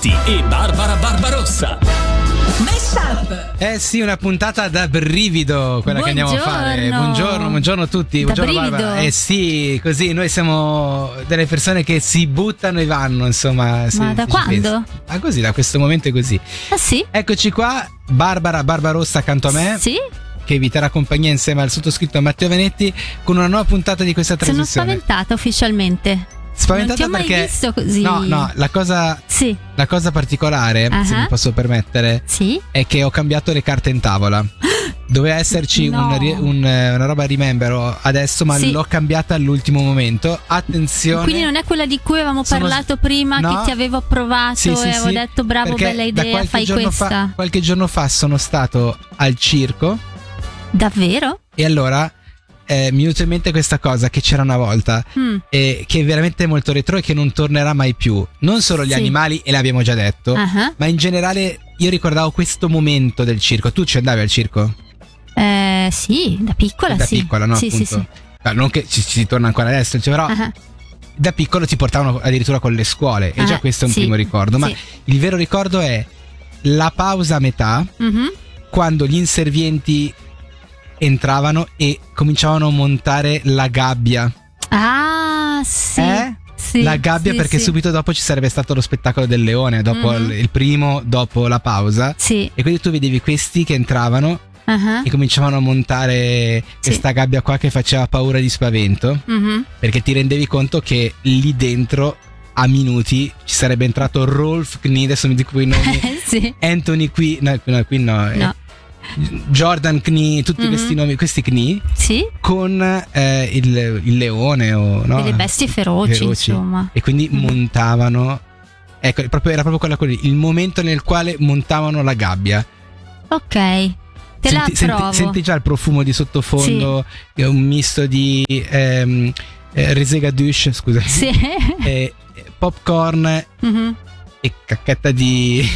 Venetti e Barbara Barbarossa. Mesh Up! Eh sì, una puntata da brivido, quella che andiamo a fare. Buongiorno a tutti. Buongiorno Barbara. Eh sì, così noi siamo delle persone che si buttano e vanno, insomma. Ma da quando? Ah, così, da questo momento è così. Ah sì? Eccoci qua, Barbara Barbarossa accanto a me. Sì? Che vi terrà compagnia insieme al sottoscritto Matteo Venetti con una nuova puntata di questa trasmissione. Sono spaventata ufficialmente. Spaventata non ti ho perché mai visto così. No, la cosa particolare, se mi posso permettere, è che ho cambiato le carte in tavola. Doveva esserci una roba Remember adesso, ma l'ho cambiata all'ultimo momento. Attenzione. Quindi non è quella di cui avevamo parlato prima, che ti avevo provato e avevo detto bravo, bella idea, fai questa. Qualche giorno fa sono stato al circo. Davvero? E allora mi è venuta in mente questa cosa che c'era una volta e che è veramente molto retro e che non tornerà mai più. Non solo gli animali, e l'abbiamo già detto, ma in generale io ricordavo questo momento del circo. Tu ci andavi al circo? Sì, da piccola. Piccola, no? Sì. No, non che ci si torna ancora adesso, cioè, però da piccolo ti portavano addirittura con le scuole e già questo è un primo ricordo. Ma il vero ricordo è la pausa a metà, quando gli inservienti entravano e cominciavano a montare la gabbia. Ah, sì. La gabbia, perché subito dopo ci sarebbe stato lo spettacolo del leone, dopo il primo, dopo la pausa. Sì. E quindi tu vedevi questi che entravano e cominciavano a montare questa gabbia qua che faceva paura di spavento, perché ti rendevi conto che lì dentro a minuti ci sarebbe entrato Rolf Knie, adesso mi dico i nomi. Anthony Knie, no. Jordan Knie, tutti questi nomi, questi Knie con il leone o no? Delle bestie feroci insomma. E quindi montavano, ecco, era proprio quella lì, il momento nel quale montavano la gabbia. Ok, te la provo. Senti già il profumo di sottofondo, è un misto di resegadouche, scusami, popcorn e cacchetta di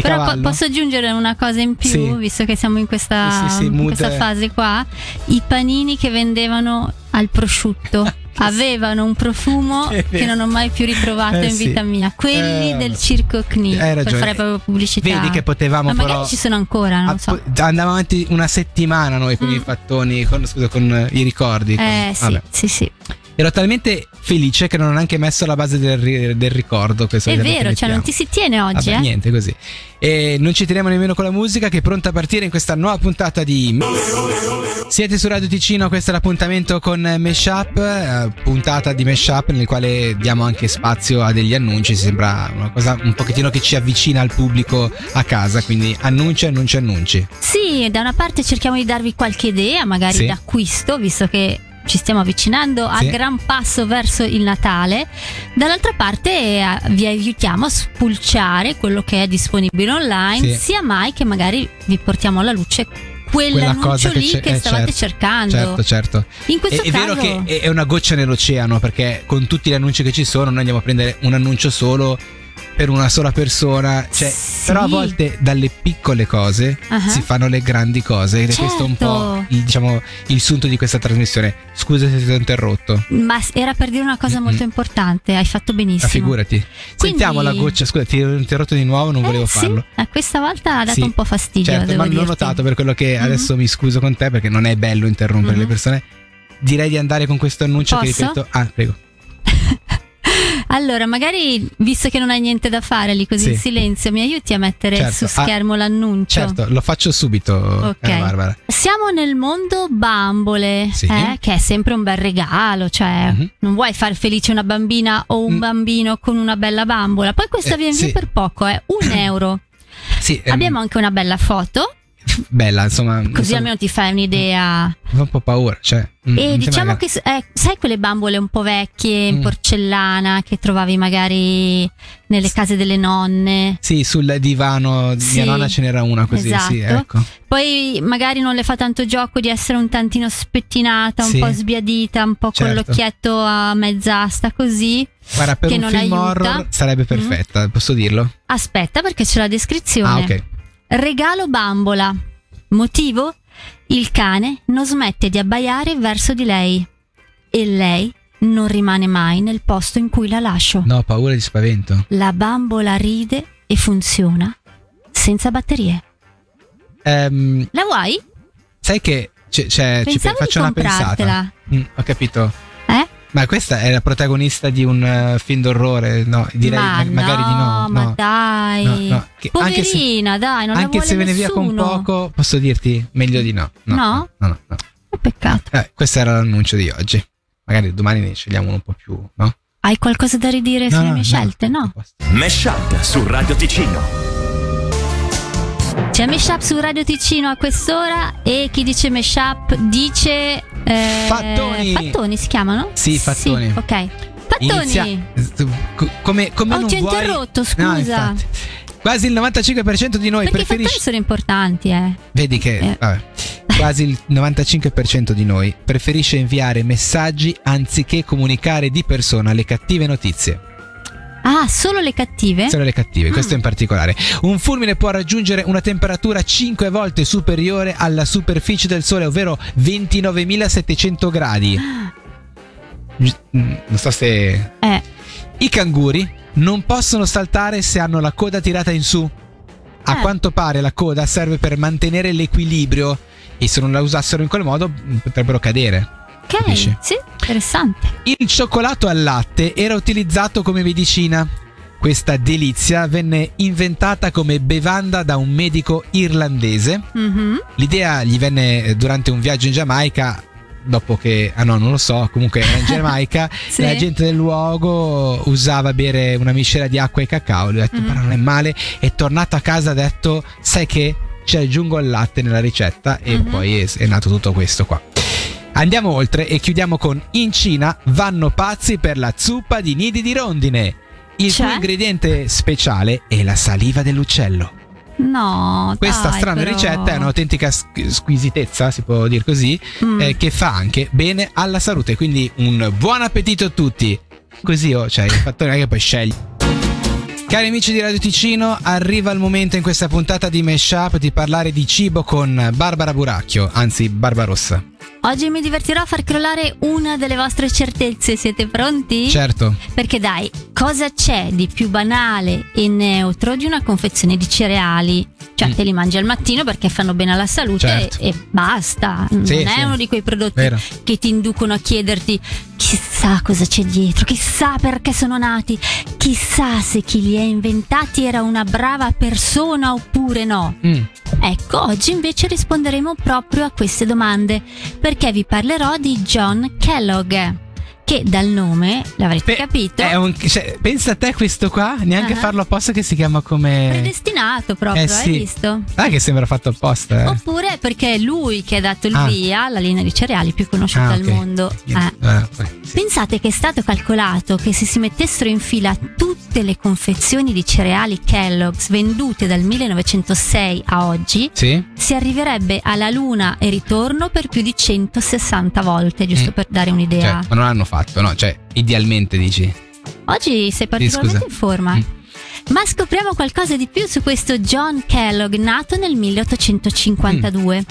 però cavallo. Posso aggiungere una cosa in più, visto che siamo in questa, in questa fase qua. I panini che vendevano al prosciutto avevano un profumo che non ho mai più ritrovato in vita mia. Quelli del Circo Knie, per fare proprio pubblicità. Vedi che potevamo, ma magari ci sono ancora, non so. Andavamo avanti una settimana noi con i fattoni, con i ricordi. Ero talmente felice che non ho neanche messo la base del ricordo. È vero, cioè non ti si tiene oggi. Vabbè, niente, così. E non ci teniamo nemmeno con la musica che è pronta a partire in questa nuova puntata di Mesh Up. Siete su Radio Ticino, questo è l'appuntamento con Mesh Up, puntata di Mesh Up nel quale diamo anche spazio a degli annunci. Sembra una cosa un pochettino che ci avvicina al pubblico a casa, quindi annunci. Sì, da una parte cerchiamo di darvi qualche idea, magari d'acquisto, visto che ci stiamo avvicinando a gran passo verso il Natale. Dall'altra parte vi aiutiamo a spulciare quello che è disponibile online, sia mai che magari vi portiamo alla luce quell'annuncio lì che stavate cercando. Certo. In questo caso è vero che è una goccia nell'oceano, perché con tutti gli annunci che ci sono noi andiamo a prendere un annuncio solo per una sola persona, però a volte dalle piccole cose si fanno le grandi cose, ed è questo un po' il sunto di questa trasmissione. Scusa se ti ho interrotto, ma era per dire una cosa molto importante. Hai fatto benissimo, figurati. Quindi sentiamo la goccia. Scusa, ti ho interrotto di nuovo, non volevo farlo. Questa volta ha dato un po' fastidio, certo, ma l'ho notato, per quello che adesso mi scuso con te, perché non è bello interrompere le persone. Direi di andare con questo annuncio. Posso? Che ripeto, prego. Allora, magari, visto che non hai niente da fare lì così in silenzio, mi aiuti a mettere su schermo l'annuncio? Certo, lo faccio subito, Barbara. Siamo nel mondo bambole, che è sempre un bel regalo, cioè non vuoi far felice una bambina o un bambino con una bella bambola. Poi questa viene via per poco, è €1. Abbiamo anche una bella foto. Bella, insomma, così almeno ti fai un'idea. Ho un po' paura, e diciamo che sai quelle bambole un po' vecchie, in porcellana, che trovavi magari nelle case delle nonne. Sì, sul divano di mia nonna ce n'era una così, ecco. Poi magari non le fa tanto gioco di essere un tantino spettinata, un po' sbiadita, un po' con l'occhietto a mezz'asta così. Guarda, per che un non film aiuta. Horror sarebbe perfetta, posso dirlo? Aspetta, perché c'è la descrizione. Ah, ok. Regalo bambola. Motivo? Il cane non smette di abbaiare verso di lei e lei non rimane mai nel posto in cui la lascio. No, paura di spavento. La bambola ride e funziona senza batterie. La vuoi? Sai che faccio una pensata. Ho capito. Ma questa è la protagonista di un film d'orrore, no? Direi magari di no. Ma dai, no. Poverina, dai, non la vuole nessuno. Anche se ve ne via con poco, posso dirti meglio di no. No. Peccato. Questo era l'annuncio di oggi. Magari domani ne scegliamo uno un po' più, no? Hai qualcosa da ridire sulle mie scelte? No. Mesh Up su Radio Ticino. C'è Mesh Up su Radio Ticino a quest'ora, e chi dice Mesh Up dice Fattoni. Fattoni si chiamano? Sì, Fattoni. Sì, ok. Fattoni. Come non vuoi. Ho interrotto, scusa. No, quasi il 95% di noi preferisce. I fattori sono importanti, Vedi che vabbè. Quasi il 95% di noi preferisce inviare messaggi anziché comunicare di persona le cattive notizie. Ah, solo le cattive? Solo le cattive, questo in particolare. Un fulmine può raggiungere una temperatura 5 volte superiore alla superficie del Sole, ovvero 29.700 gradi. Non so se... I canguri non possono saltare se hanno la coda tirata in su. A quanto pare la coda serve per mantenere l'equilibrio, e se non la usassero in quel modo potrebbero cadere. Ok, capisci? Sì, interessante. Il cioccolato al latte era utilizzato come medicina. Questa delizia venne inventata come bevanda da un medico irlandese. Mm-hmm. L'idea gli venne durante un viaggio in Giamaica, dopo che, non lo so, comunque era in Giamaica. Sì. La gente del luogo usava bere una miscela di acqua e cacao. Lui ha detto, però non è male. È tornato a casa, ha detto, sai che ci aggiungo il latte nella ricetta. E poi è nato tutto questo qua. Andiamo oltre e chiudiamo con: in Cina vanno pazzi per la zuppa di nidi di rondine, il cui ingrediente speciale è la saliva dell'uccello. No, questa strana ricetta è un'autentica squisitezza, si può dire così, che fa anche bene alla salute. Quindi un buon appetito a tutti. Così il fattore che poi scegli. Cari amici di Radio Ticino, arriva il momento in questa puntata di Mesh Up di parlare di cibo con Barbara Buracchio, anzi Barbarossa. Oggi mi divertirò a far crollare una delle vostre certezze, siete pronti? Certo. Perché dai, cosa c'è di più banale e neutro di una confezione di cereali? Cioè te li mangi al mattino perché fanno bene alla salute, certo. E basta, non è uno di quei prodotti che ti inducono a chiederti chissà cosa c'è dietro, chissà perché sono nati, chissà se chi li ha inventati era una brava persona oppure no. Ecco, oggi invece risponderemo proprio a queste domande, perché vi parlerò di John Kellogg, che dal nome l'avrete capito. Pensa a te questo qua, neanche farlo apposta, che si chiama come... predestinato proprio, hai visto? Che sembra fatto apposta. Oppure perché è lui che ha dato il via alla linea di cereali più conosciuta al mondo. Pensate che è stato calcolato che se si mettessero in fila tutte le confezioni di cereali Kellogg's vendute dal 1906 a oggi, si arriverebbe alla luna e ritorno per più di 160 volte, giusto per dare un'idea. Ma non l'hanno fatto. No, idealmente dici. Oggi sei particolarmente in forma. Ma scopriamo qualcosa di più su questo John Kellogg, nato nel 1852.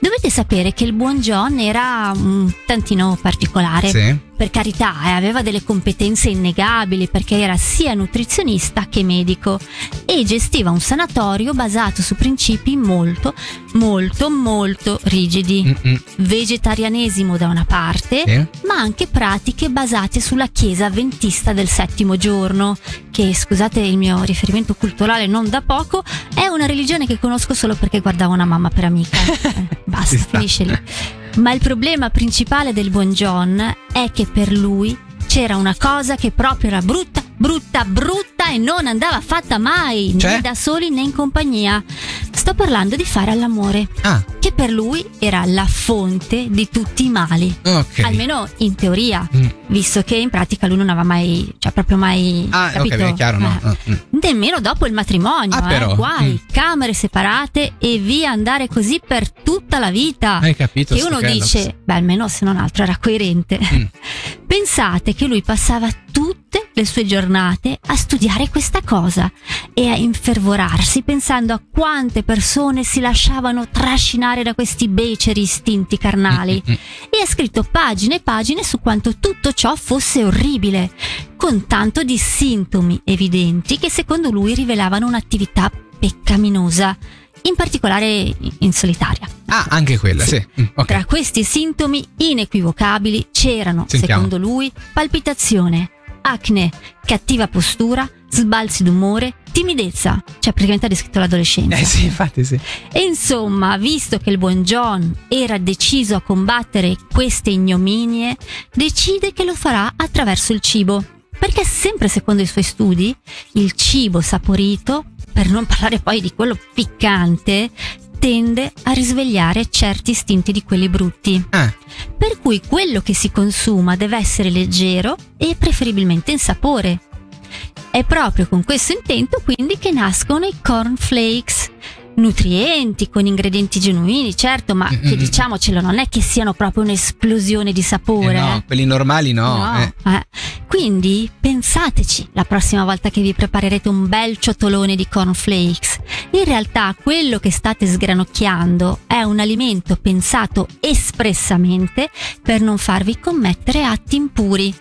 Dovete sapere che il buon John era un tantino particolare. Per carità, aveva delle competenze innegabili, perché era sia nutrizionista che medico, e gestiva un sanatorio basato su principi molto, molto, molto rigidi. Vegetarianesimo da una parte, ma anche pratiche basate sulla chiesa avventista del settimo giorno, che, scusate il mio riferimento culturale non da poco, è una religione che conosco solo perché guardavo Una mamma per amica. Basta, finisce lì. Ma il problema principale del buon John è che per lui c'era una cosa che proprio era brutta, brutta, brutta, e non andava fatta mai, né da soli né in compagnia. Sto parlando di fare all'amore, che per lui era la fonte di tutti i mali, almeno in teoria, visto che in pratica lui non aveva mai, proprio mai capito. Okay, è chiaro, no. Nemmeno dopo il matrimonio, guai, camere separate e via andare così per tutta la vita. Hai capito? Che uno dice, almeno se non altro era coerente. Pensate che lui passava tutte le sue giornate a studiare questa cosa e a infervorarsi pensando a quante persone si lasciavano trascinare da questi beceri istinti carnali, e ha scritto pagine e pagine su quanto tutto ciò fosse orribile, con tanto di sintomi evidenti che secondo lui rivelavano un'attività peccaminosa, in particolare in solitaria. Ah, anche quella, sì. Okay. Tra questi sintomi inequivocabili c'erano, secondo lui, palpitazione, acne, cattiva postura, sbalzi d'umore, timidezza, cioè praticamente ha descritto l'adolescenza. Sì, infatti sì. E insomma, visto che il buon John era deciso a combattere queste ignominie, decide che lo farà attraverso il cibo, perché sempre secondo i suoi studi, il cibo saporito, per non parlare poi di quello piccante, tende a risvegliare certi istinti di quelli brutti. Per cui quello che si consuma deve essere leggero e preferibilmente in sapore. È proprio con questo intento quindi che nascono i cornflakes, nutrienti con ingredienti genuini, certo, ma che diciamocelo, non è che siano proprio un'esplosione di sapore. No, quelli normali no. Quindi pensateci la prossima volta che vi preparerete un bel ciotolone di cornflakes. In realtà quello che state sgranocchiando è un alimento pensato espressamente per non farvi commettere atti impuri.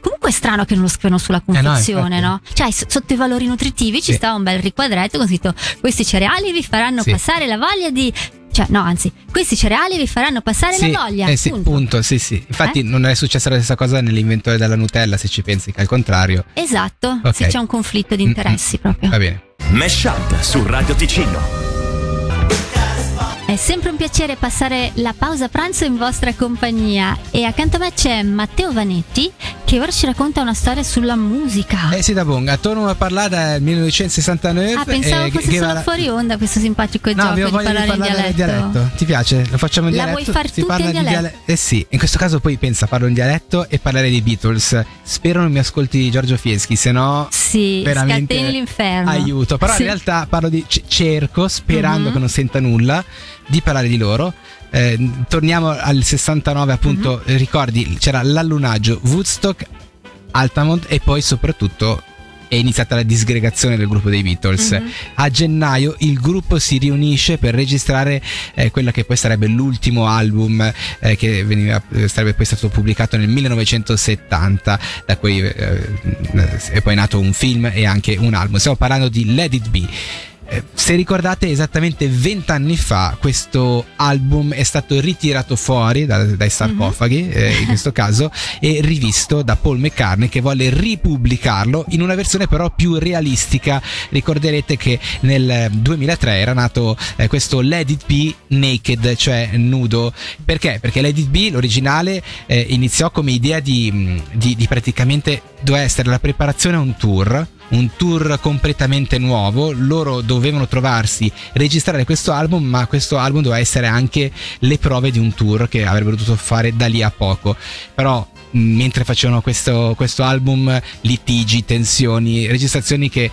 Comunque è strano che non lo scrivano sulla confezione, no? Cioè, sotto i valori nutritivi ci sta un bel riquadretto con scritto: questi cereali vi faranno passare la voglia di... Cioè, no, anzi, questi cereali vi faranno passare la voglia. Punto. Infatti non è successa la stessa cosa nell'inventore della Nutella, se ci pensi, che è il contrario. Esatto, se c'è un conflitto di interessi proprio. Va bene. Mesh Up su Radio Ticino. È sempre un piacere passare la pausa pranzo in vostra compagnia, e accanto a me c'è Matteo Venetti, che ora ci racconta una storia sulla musica. Eh sì, da bonga, torno a parlare del 1969. Ah, pensavo fosse solo fuori onda questo simpatico gioco di parlare in dialetto. Ti piace? Lo facciamo in dialetto? La vuoi far tutta in dialetto? Eh sì, in questo caso poi pensa, parlo in dialetto e parlare dei Beatles. Spero non mi ascolti Giorgio Fieschi, se no veramente scateni l'inferno. Aiuto, però in realtà parlo di cerco, sperando che non senta nulla, di parlare di loro. Torniamo al 69, appunto. Ricordi, c'era l'allunaggio, Woodstock, Altamont, e poi soprattutto è iniziata la disgregazione del gruppo dei Beatles. A gennaio il gruppo si riunisce per registrare quella che poi sarebbe l'ultimo album che sarebbe poi stato pubblicato nel 1970. Da cui è poi nato un film e anche un album. Stiamo parlando di Let It Be. Se ricordate, esattamente 20 anni fa questo album è stato ritirato fuori dai sarcofaghi, in questo caso, e rivisto da Paul McCartney, che volle ripubblicarlo in una versione però più realistica. Ricorderete che nel 2003 era nato questo Let It Be Naked, cioè nudo. Perché? Perché Let It Be, l'originale, iniziò come idea di praticamente doveva essere la preparazione a un tour completamente nuovo. Loro dovevano trovarsi, registrare questo album, ma questo album doveva essere anche le prove di un tour che avrebbero dovuto fare da lì a poco. Però mentre facevano questo album, litigi, tensioni, registrazioni che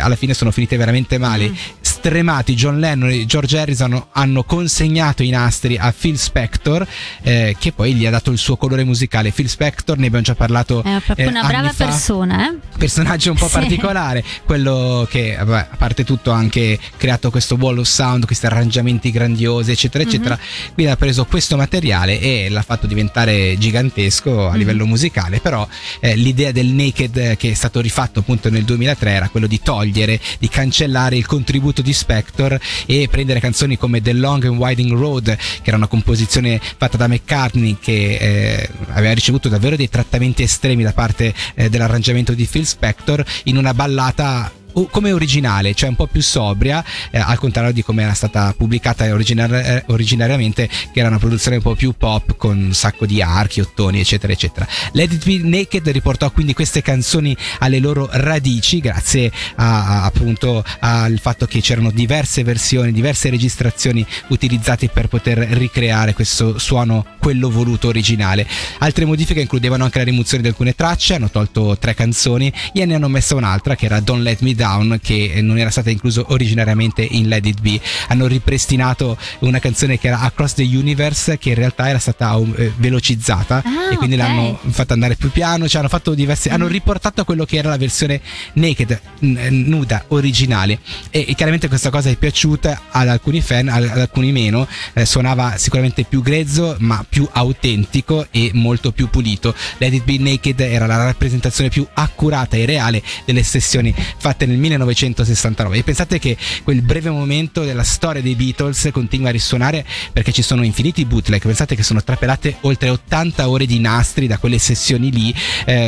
alla fine sono finite veramente male. Stremati, John Lennon e George Harrison hanno consegnato i nastri a Phil Spector, che poi gli ha dato il suo colore musicale. Phil Spector, ne abbiamo già parlato, è proprio una brava persona, personaggio un po' particolare, quello che, vabbè, a parte tutto, ha anche creato questo wall of sound, questi arrangiamenti grandiosi, eccetera eccetera. Quindi ha preso questo materiale e l'ha fatto diventare gigantesco a livello musicale. Però l'idea del Naked, che è stato rifatto appunto nel 2003, era quello di togliere, di cancellare il contributo di Spector e prendere canzoni come The Long and Winding Road, che era una composizione fatta da McCartney, che aveva ricevuto davvero dei trattamenti estremi da parte dell'arrangiamento di Phil Spector, in una ballata come originale, cioè un po' più sobria, al contrario di come era stata pubblicata originariamente, che era una produzione un po' più pop, con un sacco di archi, ottoni, eccetera eccetera. Let It Be Naked riportò quindi queste canzoni alle loro radici, grazie appunto al fatto che c'erano diverse versioni, diverse registrazioni utilizzate per poter ricreare questo suono, quello voluto, originale. Altre modifiche includevano anche la rimozione di alcune tracce, hanno tolto 3 canzoni e ne hanno messa un'altra, che era Don't Let Me Down, che non era stata inclusa originariamente in Let It Be. Hanno ripristinato una canzone che era Across the Universe, che in realtà era stata velocizzata, e quindi l'hanno fatta andare più piano, cioè hanno fatto diverse, hanno riportato quello che era la versione naked, nuda, originale, e chiaramente questa cosa è piaciuta ad alcuni fan, ad alcuni meno. Suonava sicuramente più grezzo, ma più autentico e molto più pulito. Let It Be Naked era la rappresentazione più accurata e reale delle sessioni fatte nel 1969, e pensate che quel breve momento della storia dei Beatles continua a risuonare, perché ci sono infiniti bootleg. Pensate che sono trapelate oltre 80 ore di nastri da quelle sessioni lì,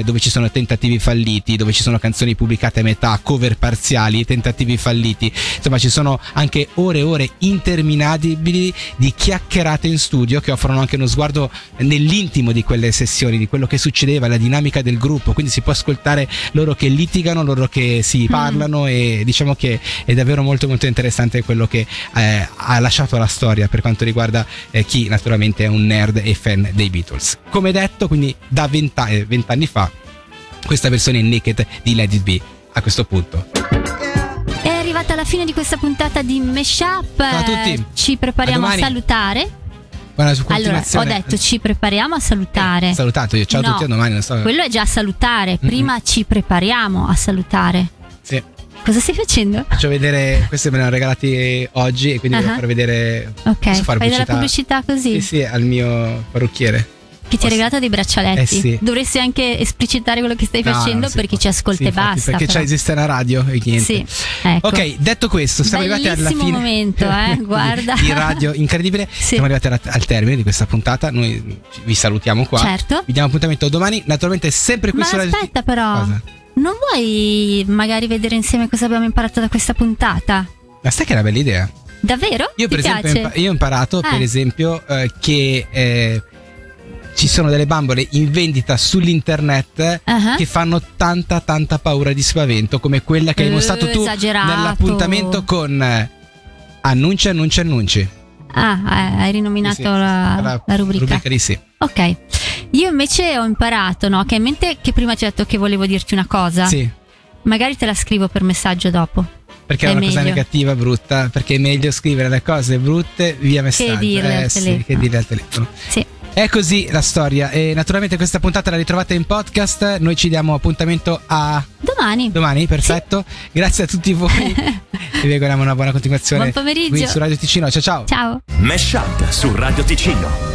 dove ci sono tentativi falliti, dove ci sono canzoni pubblicate a metà, cover parziali, tentativi falliti, insomma ci sono anche ore e ore interminabili di chiacchierate in studio che offrono anche uno sguardo nell'intimo di quelle sessioni, di quello che succedeva, la dinamica del gruppo. Quindi si può ascoltare loro che litigano, loro che si parlano, e diciamo che è davvero molto molto interessante quello che ha lasciato la storia per quanto riguarda chi naturalmente è un nerd e fan dei Beatles. Come detto, quindi da 20 anni fa questa versione naked di Let It Be a questo punto. È arrivata la fine di questa puntata di Mesh Up. Ciao a tutti. Ci prepariamo a salutare. Allora, ho detto ci prepariamo a salutare. Salutato io. Ciao a tutti, a domani. Quello è già salutare. Prima ci prepariamo a salutare. Sì. Cosa stai facendo? Faccio vedere, queste me le hanno regalate oggi e quindi devo far vedere. Ok, fai della pubblicità così. Sì, sì, al mio parrucchiere. Che ti ha regalato dei braccialetti. Sì. Dovresti anche esplicitare quello che stai facendo per chi ci ascolta e basta. Perché c'è, esiste una radio e niente. Sì, ecco. Ok, detto questo, siamo arrivati alla fine. Momento, guarda. Di radio incredibile. Sì. Siamo arrivati al termine di questa puntata. Noi vi salutiamo qua. Certo. Vi diamo appuntamento domani, naturalmente sempre qui su Radio. Ma aspetta però. Cosa? Non vuoi magari vedere insieme cosa abbiamo imparato da questa puntata? Ma sai che è una bella idea. Davvero? Io per esempio io ho imparato per esempio che ci sono delle bambole in vendita sull'internet che fanno tanta paura di spavento, come quella che hai mostrato tu nell'appuntamento con annunci. Hai rinominato la rubrica di sì. Ok, io invece ho imparato che in mente che prima ti ho detto che volevo dirti una cosa. Sì. Magari te la scrivo per messaggio dopo. Perché è una cosa negativa, brutta, perché è meglio scrivere le cose brutte via messaggio che dirle al telefono. Che dirle al telefono. Sì. È così la storia, e naturalmente questa puntata la ritrovate in podcast. Noi ci diamo appuntamento a domani, perfetto. Sì. Grazie a tutti voi e vi auguriamo una buona continuazione. Buon pomeriggio qui su Radio Ticino. Ciao ciao. Mesh Up su Radio Ticino.